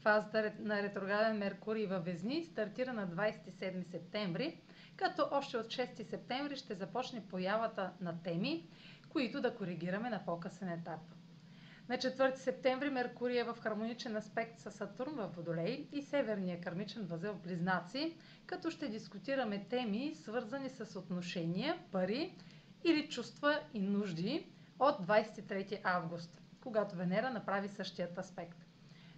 Фазата на ретрограден Меркурий във Везни стартира на 27 септември, като още от 6 септември ще започне появата на теми, които да коригираме на по-късен етап. На 4 септември Меркурий е в хармоничен аспект с Сатурн във Водолей и Северния кармичен възел в Близнаци, като ще дискутираме теми, свързани с отношения, пари или чувства и нужди от 23 август, когато Венера направи същият аспект.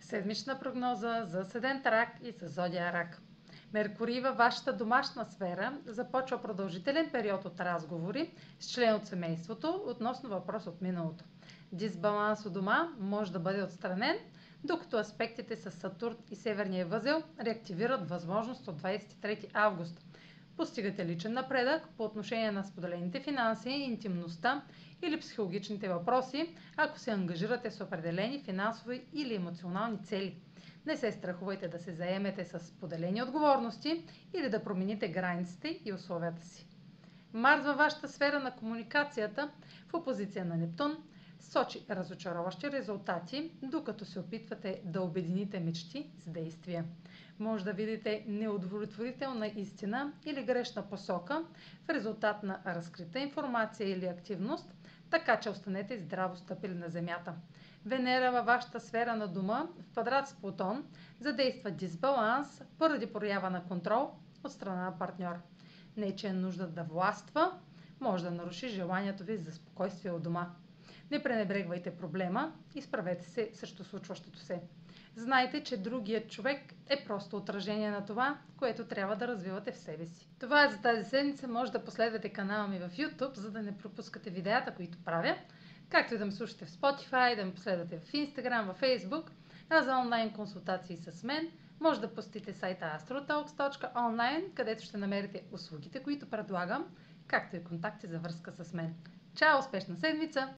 Седмична прогноза за асцендент Рак и за зодия Рак. Меркурий във вашата домашна сфера започва продължителен период от разговори с член от семейството относно въпрос от миналото. Дисбаланс у дома може да бъде отстранен, докато аспектите с Сатурн и Северния възел реактивират възможност от 23 август. Постигате личен напредък по отношение на споделените финанси, интимността или психологичните въпроси, ако се ангажирате с определени финансови или емоционални цели. Не се страхувайте да се заемете с споделени отговорности или да промените границите и условията си. Марс във вашата сфера на комуникацията в опозиция на Нептун сочи разочароващи резултати, докато се опитвате да обедините мечти с действия. Може да видите неудовлетворителна истина или грешна посока в резултат на разкрита информация или активност, така че останете здраво стъпили на земята. Венера във вашата сфера на дома в квадрат с Плутон задейства дисбаланс поради проява на контрол от страна на партньор. Не че е нужда да властва, може да наруши желанието ви за спокойствие от дома. Не пренебрегвайте проблема, изправете се срещу случващото се. Знайте, че другият човек е просто отражение на това, което трябва да развивате в себе си. Това е за тази седмица. Може да последвате канала ми в YouTube, за да не пропускате видеята, които правя, както и да ме слушате в Spotify, да ме последвате в Instagram, в Facebook, а за онлайн консултации с мен може да посетите сайта astrotalks.online, където ще намерите услугите, които предлагам, както и контакти за връзка с мен. Чао! Успешна седмица!